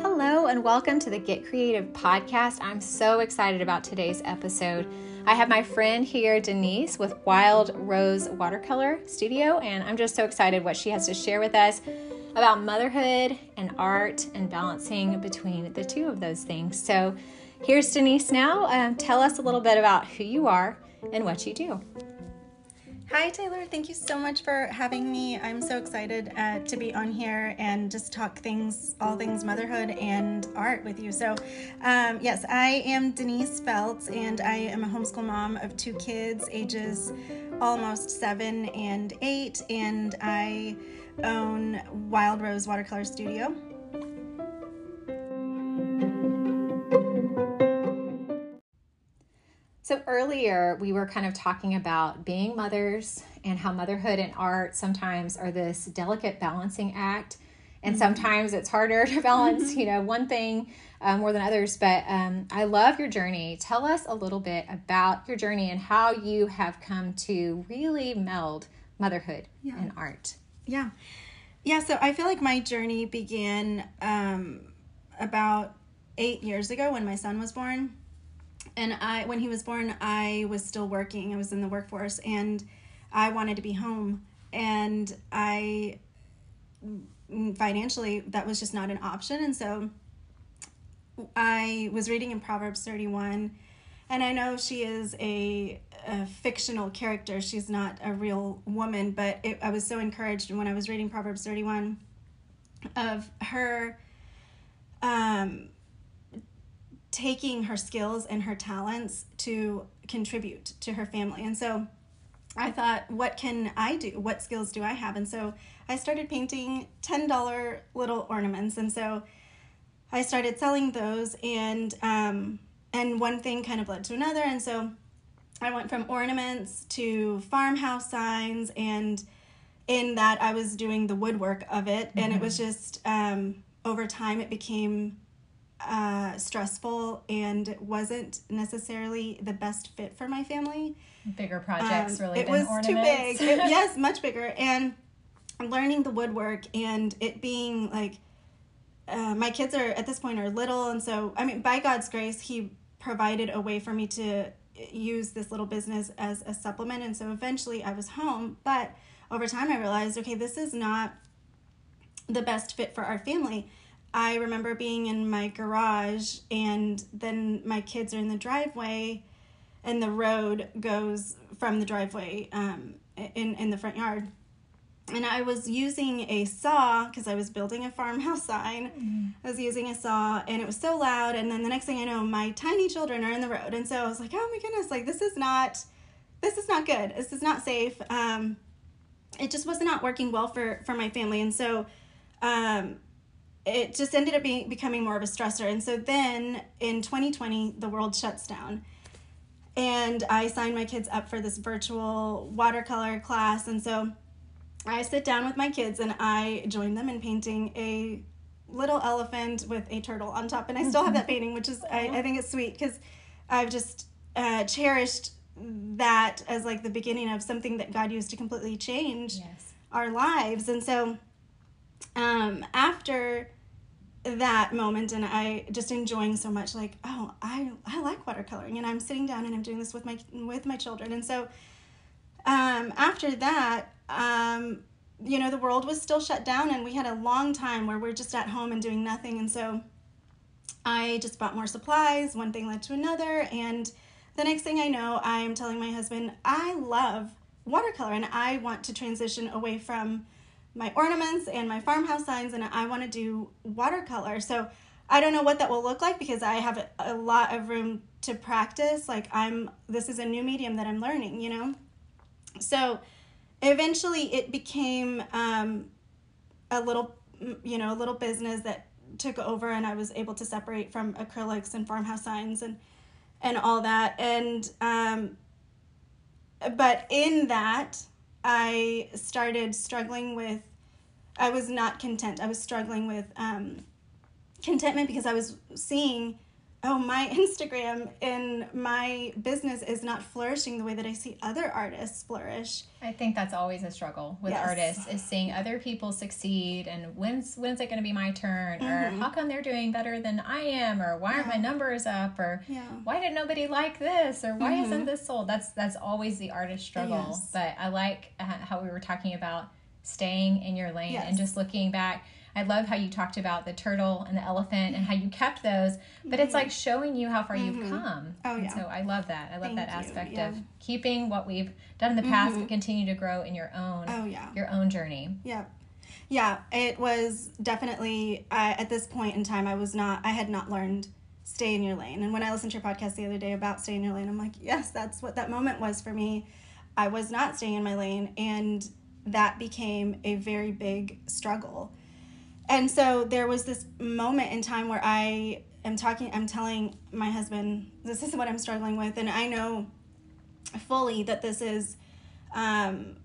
Hello and welcome to the Get Creative podcast. I'm so excited about today's episode. I have my friend here, Denysse, with Wild Rose Watercolor Studio, and I'm just so excited what she has to share with us about motherhood and art and balancing between the two of those things. So here's Denysse now. Tell us a little bit about who you are and what you do. Hi, Taylor. Thank you so much for having me. I'm so excited to be on here and just talk all things motherhood and art with you. So yes, I am Denysse Felts, and I am a homeschool mom of two kids, ages almost 7 and 8, and I own Wild Rose Watercolor Studio. So earlier we were kind of talking about being mothers and how motherhood and art sometimes are this delicate balancing act, and sometimes it's harder to balance, you know, one thing more than others. But I love your journey. Tell us a little bit about your journey and how you have come to really meld motherhood and art. Yeah. So I feel like my journey began about 8 years ago when my son was born. And when he was born, I was still working. I was in the workforce, and I wanted to be home. And financially, that was just not an option. And so I was reading in Proverbs 31, and I know she is a fictional character. She's not a real woman, but I was so encouraged when I was reading Proverbs 31 of her taking her skills and her talents to contribute to her family. And so I thought, what can I do? What skills do I have? And so I started painting $10 little ornaments. And so I started selling those, and one thing kind of led to another. And so I went from ornaments to farmhouse signs, and in that I was doing the woodwork of it. Mm-hmm. And it was just, over time it became stressful, and it wasn't necessarily the best fit for my family. Bigger projects really than ornaments. It was too big. Yes, much bigger. And learning the woodwork, and it being like, my kids are at this point are little, and so I mean, by God's grace, He provided a way for me to use this little business as a supplement. And so eventually, I was home. But over time, I realized, okay, this is not the best fit for our family. I remember being in my garage, and then my kids are in the driveway, and the road goes from the driveway in the front yard. And I was using a saw because I was building a farmhouse sign. Mm-hmm. I was using a saw, and it was so loud. And then the next thing I know, my tiny children are in the road. And so I was like, oh my goodness, like this is not good. This is not safe. It just was not working well for my family. And so it just ended up becoming more of a stressor. And so then in 2020, the world shuts down, and I signed my kids up for this virtual watercolor class. And so I sit down with my kids, and I join them in painting a little elephant with a turtle on top. And I still have that painting, which is, I think it's sweet, because I've just cherished that as like the beginning of something that God used to completely change our lives. And so after that moment, and I just enjoying so much, like, oh, I like watercoloring, and I'm sitting down and I'm doing this with my children. And so, after that, you know, the world was still shut down, and we had a long time where we're just at home and doing nothing. And so I just bought more supplies. One thing led to another. And the next thing I know, I'm telling my husband, I love watercolor, and I want to transition away from my ornaments and my farmhouse signs, and I want to do watercolor. So I don't know what that will look like, because I have a lot of room to practice. Like, this is a new medium that I'm learning, you know? So eventually it became, a little business that took over, and I was able to separate from acrylics and farmhouse signs and all that. And, but in that, I started struggling with, I was not content. I was struggling with contentment, because I was seeing oh, my Instagram and my business is not flourishing the way that I see other artists flourish. I think that's always a struggle with artists, is seeing other people succeed and when's it going to be my turn, mm-hmm. or how come they're doing better than I am, or why aren't my numbers up, or why did nobody like this, or why mm-hmm. isn't this sold? That's always the artist struggle. Yes. But I like how we were talking about staying in your lane and just looking back. I love how you talked about the turtle and the elephant and how you kept those, but it's like showing you how far you've come. Oh, yeah. And so I love that. I love that aspect of keeping what we've done in the past and continue to grow in your own, your own journey. Yep. Yeah. It was definitely, at this point in time, I had not learned stay in your lane. And when I listened to your podcast the other day about stay in your lane, I'm like, yes, that's what that moment was for me. I was not staying in my lane. And that became a very big struggle. And so there was this moment in time where I'm telling my husband, this is what I'm struggling with. And I know fully that this is sin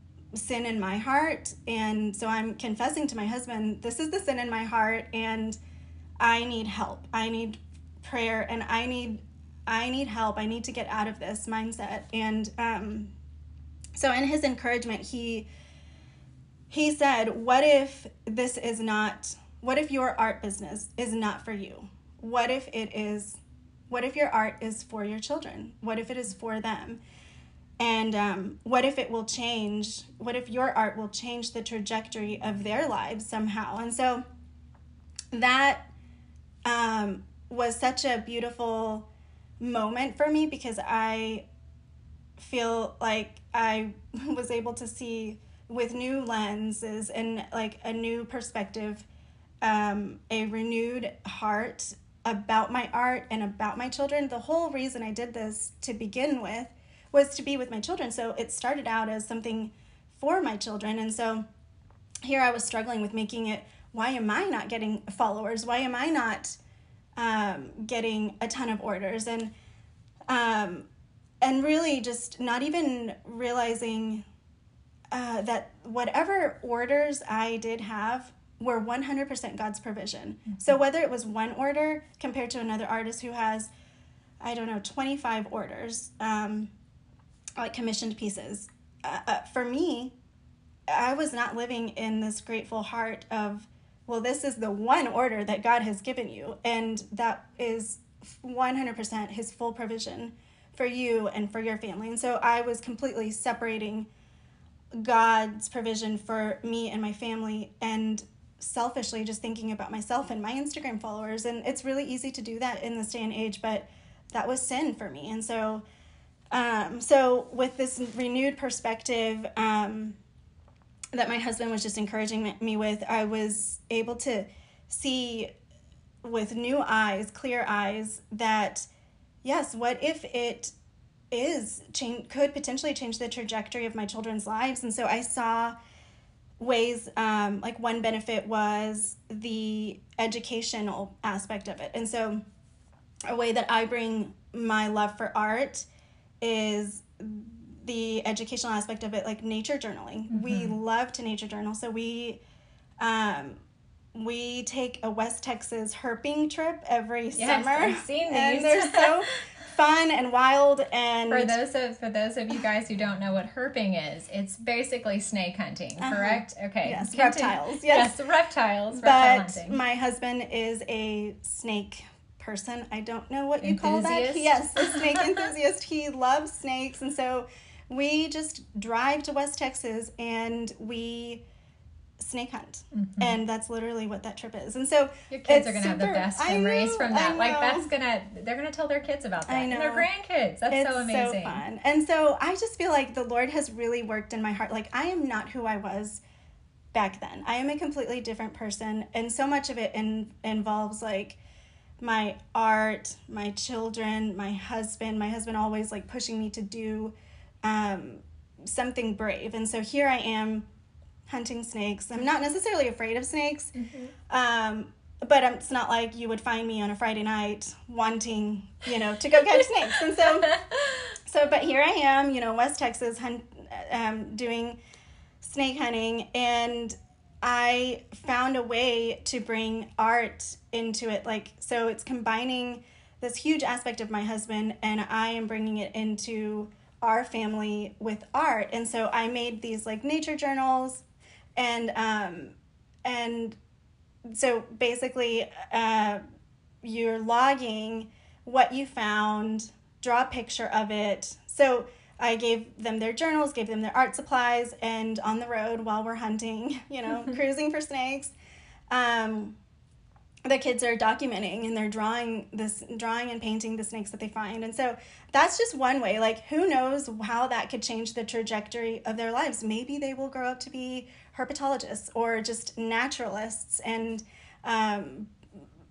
in my heart. And so I'm confessing to my husband, this is the sin in my heart and I need help. I need prayer and I need help. I need to get out of this mindset. And so in his encouragement, he said, what if your art business is not for you? What if your art is for your children? What if it is for them? And what if it will change? What if your art will change the trajectory of their lives somehow? And so that was such a beautiful moment for me because I feel like I was able to see with new lenses and like a new perspective, a renewed heart about my art and about my children. The whole reason I did this to begin with was to be with my children. So it started out as something for my children. And so here I was struggling with making it, why am I not getting followers? Why am I not getting a ton of orders? And really just not even realizing that whatever orders I did have were 100% God's provision. Mm-hmm. So whether it was one order compared to another artist who has, 25 orders, like commissioned pieces. For me, I was not living in this grateful heart of, well, this is the one order that God has given you. And that is 100% his full provision for you and for your family. And so I was completely separating God's provision for me and my family and selfishly just thinking about myself and my Instagram followers. And it's really easy to do that in this day and age, but that was sin for me. And so so with this renewed perspective that my husband was just encouraging me with, I was able to see with new eyes, clear eyes, that yes, what if it could potentially change the trajectory of my children's lives. And so I saw ways, like one benefit was the educational aspect of it. And so a way that I bring my love for art is the educational aspect of it, like nature journaling. Mm-hmm. We love to nature journal. So we take a West Texas herping trip every summer. I've seen these. And they're so fun and wild. And for those of you guys who don't know what herping is, it's basically snake hunting, correct? Okay. Yes, reptiles. Yes, reptiles. But hunting. My husband is a snake person. I don't know what you call that. Yes, a snake enthusiast. He loves snakes, and so we just drive to West Texas and we snake hunt. Mm-hmm. And that's literally what that trip is. And so your kids are going to have the best memories from that. Like they're going to tell their kids about that. I know. And their grandkids. It's so amazing. It's so fun. And so I just feel like the Lord has really worked in my heart. Like I am not who I was back then. I am a completely different person. And so much of it involves like my art, my children, my husband always like pushing me to do something brave. And so here I am hunting snakes. I'm not necessarily afraid of snakes, mm-hmm. But it's not like you would find me on a Friday night wanting, to go catch snakes. And so, but here I am, West Texas doing snake hunting, and I found a way to bring art into it. Like, so it's combining this huge aspect of my husband, and I am bringing it into our family with art. And so I made these like nature journals, and so basically you're logging what you found, draw a picture of it. So I gave them their journals, gave them their art supplies, and on the road while we're hunting, you know, cruising for snakes, the kids are documenting and they're drawing and painting the snakes that they find. And so that's just one way. Like, who knows how that could change the trajectory of their lives. Maybe they will grow up to be herpetologists or just naturalists and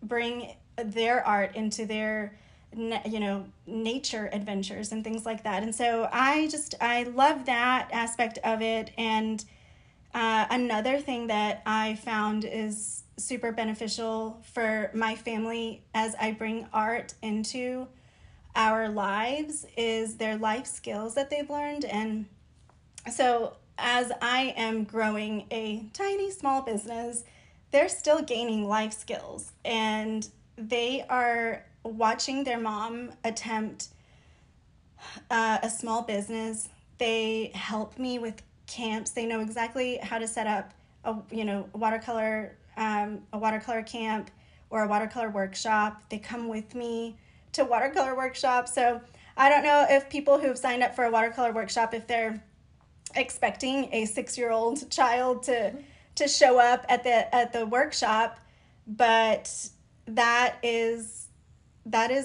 bring their art into their, you know, nature adventures and things like that. And so I love that aspect of it. And another thing that I found is super beneficial for my family as I bring art into our lives is their life skills that they've learned. And so as I am growing a tiny small business, they're still gaining life skills, and they are watching their mom attempt a small business. They help me with camps. They know exactly how to set up a watercolor camp or a watercolor workshop. They come with me to watercolor workshops. So I don't know if people who've signed up for a watercolor workshop, if they're expecting a 6-year-old child to show up at the workshop, but that is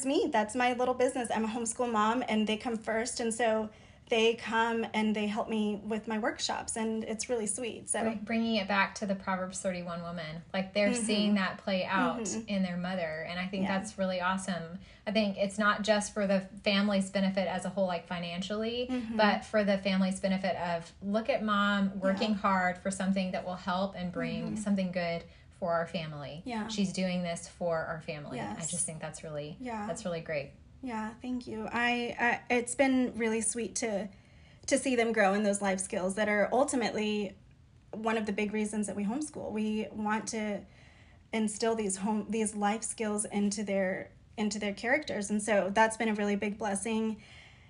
me. That's my little business. I'm a homeschool mom, and they come first. And so they come and they help me with my workshops, and it's really sweet. So bringing it back to the Proverbs 31 woman, like they're mm-hmm. seeing that play out mm-hmm. in their mother. And I think that's really awesome. I think it's not just for the family's benefit as a whole, like financially, mm-hmm. but for the family's benefit of look at mom working hard for something that will help and bring mm-hmm. something good for our family. Yeah. She's doing this for our family. Yes. I just think that's really, that's really great. Yeah, thank you. I it's been really sweet to see them grow in those life skills that are ultimately one of the big reasons that we homeschool. We want to instill these life skills into their characters, and so that's been a really big blessing.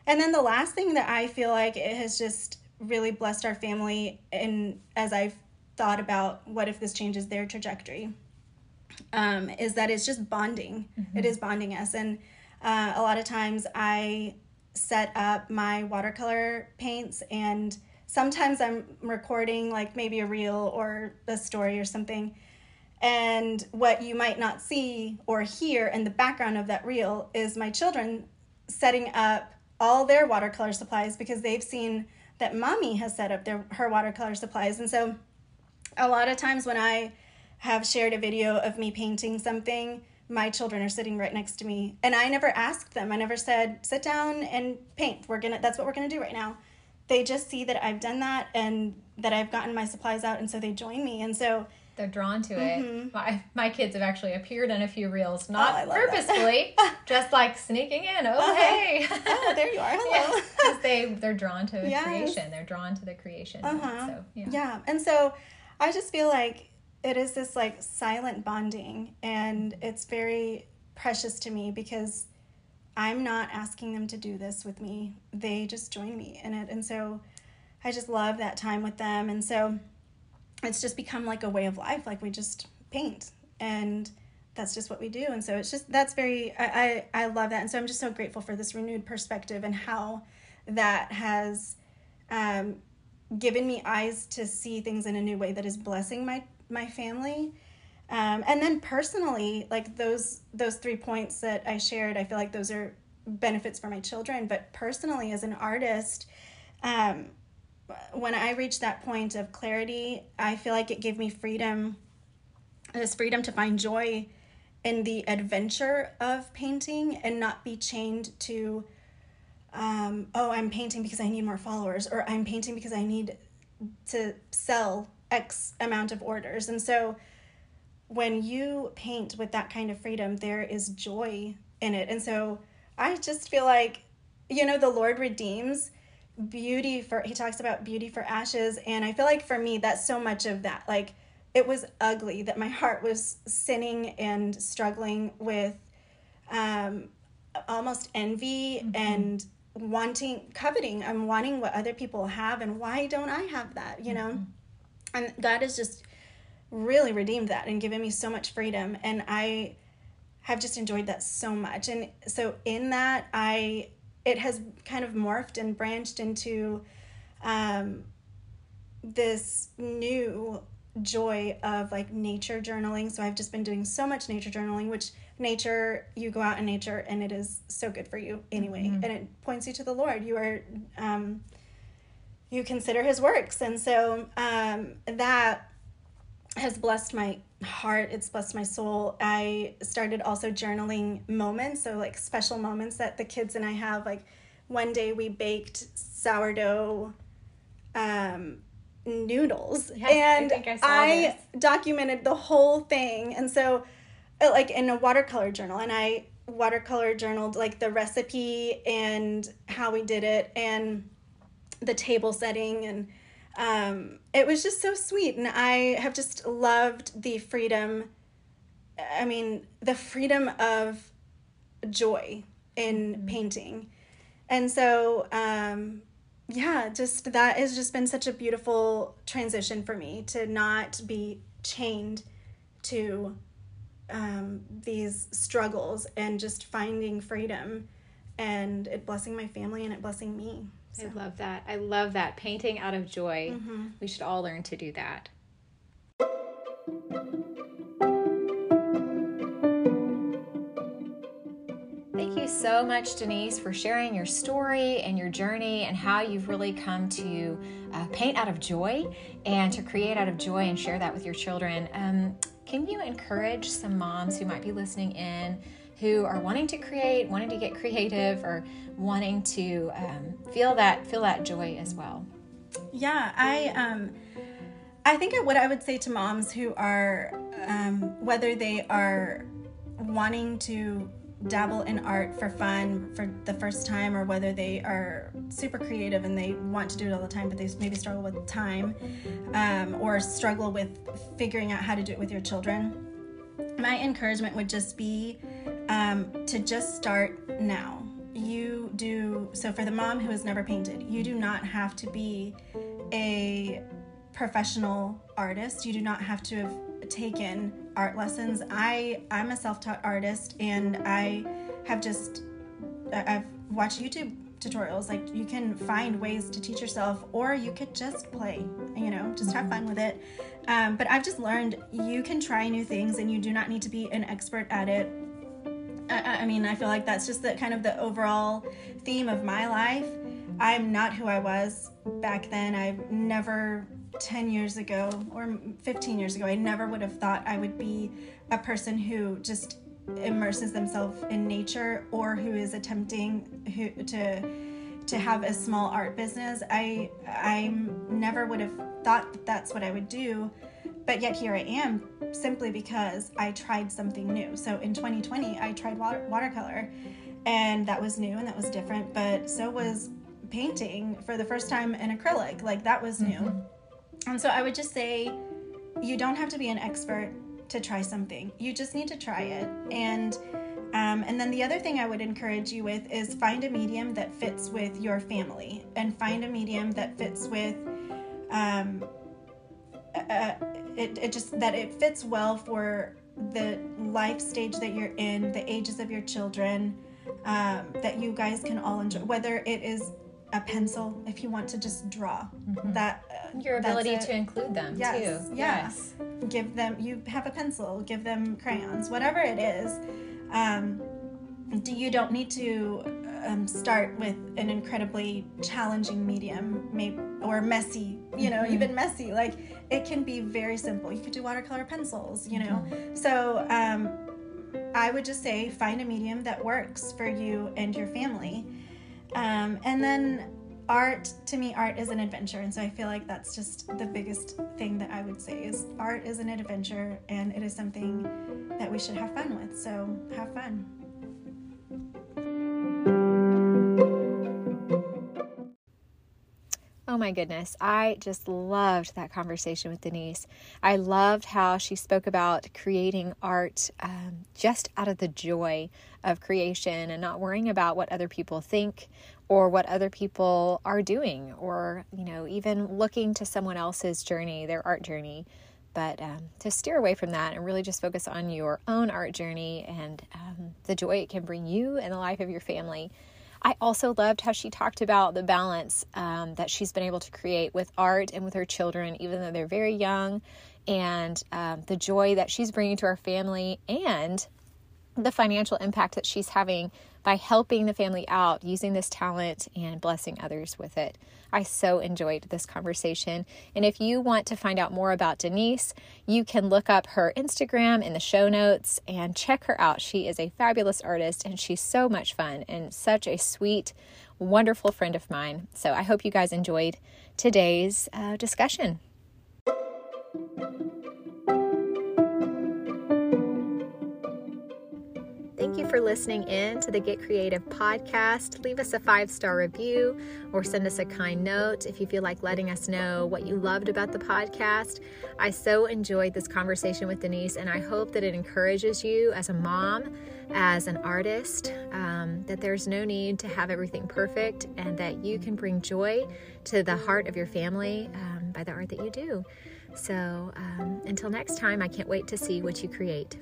And then the last thing that I feel like it has just really blessed our family, and as I've thought about what if this changes their trajectory, is that it's just bonding. Mm-hmm. It is bonding us. And a lot of times I set up my watercolor paints, and sometimes I'm recording like maybe a reel or a story or something. And what you might not see or hear in the background of that reel is my children setting up all their watercolor supplies, because they've seen that mommy has set up her watercolor supplies. And so a lot of times when I have shared a video of me painting something, my children are sitting right next to me, and I never asked them. I never said, sit down and paint. That's what we're going to do right now. They just see that I've done that and that I've gotten my supplies out, and so they join me. And so they're drawn to mm-hmm. it. My kids have actually appeared in a few reels, not purposefully, just like sneaking in. Oh, hey. Oh, there you are. Hello. Yeah, they're drawn to creation. They're drawn to the creation. Uh-huh. So, and so I just feel like it is this like silent bonding, and it's very precious to me because I'm not asking them to do this with me. They just join me in it. And so I just love that time with them. And so it's just become like a way of life. Like we just paint, and that's just what we do. And so it's just, that's very, I love that. And so I'm just so grateful for this renewed perspective and how that has given me eyes to see things in a new way that is blessing my family. And then personally, like those 3 points that I shared, I feel like those are benefits for my children. But personally, as an artist, when I reached that point of clarity, I feel like it gave me freedom, this freedom to find joy in the adventure of painting and not be chained to, I'm painting because I need more followers, or I'm painting because I need to sell X amount of orders. And so when you paint with that kind of freedom, there is joy in it. And so I just feel like, you know, the Lord redeems he talks about beauty for ashes. And I feel like for me, that's so much of that. Like it was ugly that my heart was sinning and struggling with almost envy mm-hmm. and coveting. I'm wanting what other people have, and why don't I have that, you know? Mm-hmm. And God has just really redeemed that and given me so much freedom. And I have just enjoyed that so much. And so in that, it has kind of morphed and branched into this new joy of like nature journaling. So I've just been doing so much nature journaling, which you go out in nature and it is so good for you anyway. Mm-hmm. And it points you to the Lord. You are, you consider his works. And so that has blessed my heart. It's blessed my soul. I started also journaling moments. So like special moments that the kids and I have. Like one day we baked sourdough noodles. Yeah, and I documented the whole thing. And so like in a watercolor journal, and I watercolor journaled like the recipe and how we did it and the table setting, and it was just so sweet. And I have just loved the freedom. I mean, the freedom of joy in mm-hmm. painting. And so, yeah, just that has just been such a beautiful transition for me to not be chained to these struggles and just finding freedom, and it blessing my family and it blessing me. So. I love that. I love that. Painting out of joy. Mm-hmm. We should all learn to do that. Thank you so much, Denysse, for sharing your story and your journey and how you've really come to paint out of joy and to create out of joy and share that with your children. Can you encourage some moms who might be listening in who are wanting to create, wanting to get creative, or wanting to feel that joy as well? Yeah, I think what I would say to moms who are, whether they are wanting to dabble in art for fun for the first time, or whether they are super creative and they want to do it all the time, but they maybe struggle with time or struggle with figuring out how to do it with your children, my encouragement would just be to just start now. So for the mom who has never painted, you do not have to be a professional artist. You do not have to have taken art lessons. I'm a self-taught artist, and I've watched YouTube tutorials. Like, you can find ways to teach yourself, or you could just play, just have fun with it. But I've just learned you can try new things and you do not need to be an expert at it. I mean, I feel like that's just the overall theme of my life. I'm not who I was back then. 10 years ago or 15 years ago, I never would have thought I would be a person who just immerses themselves in nature, or who is attempting to have a small art business. I never would have thought that's what I would do, but yet here I am, simply because I tried something new. So in 2020, I tried watercolor, and that was new and that was different, but so was painting for the first time in acrylic. Like, that was new. Mm-hmm. And so I would just say, you don't have to be an expert to try something. You just need to try it. And then the other thing I would encourage you with is find a medium that fits with your family, and find a medium that fits with, that it fits well for the life stage that you're in, the ages of your children, that you guys can all enjoy, whether it is a pencil, if you want to just draw, mm-hmm. that your ability to include them, yes, too. Yes. Give them. You have a pencil. Give them crayons. Whatever it is, you don't need to start with an incredibly challenging medium, maybe, or messy. Mm-hmm. Even messy. Like, it can be very simple. You could do watercolor pencils. Mm-hmm. So I would just say, find a medium that works for you and your family. And then art is an adventure. And so I feel like that's just the biggest thing that I would say is art is an adventure, and it is something that we should have fun with. So have fun. Oh my goodness, I just loved that conversation with Denysse. I loved how she spoke about creating art just out of the joy of creation and not worrying about what other people think or what other people are doing, or, you know, even looking to someone else's journey, their art journey, but to steer away from that and really just focus on your own art journey and the joy it can bring you and the life of your family. I also loved how she talked about the balance that she's been able to create with art and with her children, even though they're very young, and the joy that she's bringing to our family and the financial impact that she's having by helping the family out, using this talent and blessing others with it. I so enjoyed this conversation. And if you want to find out more about Denysse, you can look up her Instagram in the show notes and check her out. She is a fabulous artist and she's so much fun and such a sweet, wonderful friend of mine. So I hope you guys enjoyed today's discussion. Thank you for listening in to the Get Creative podcast. Leave us a 5-star review or send us a kind note if you feel like letting us know what you loved about the podcast. I so enjoyed this conversation with Denysse, and I hope that it encourages you as a mom, as an artist, that there's no need to have everything perfect and that you can bring joy to the heart of your family by the art that you do. So until next time, I can't wait to see what you create.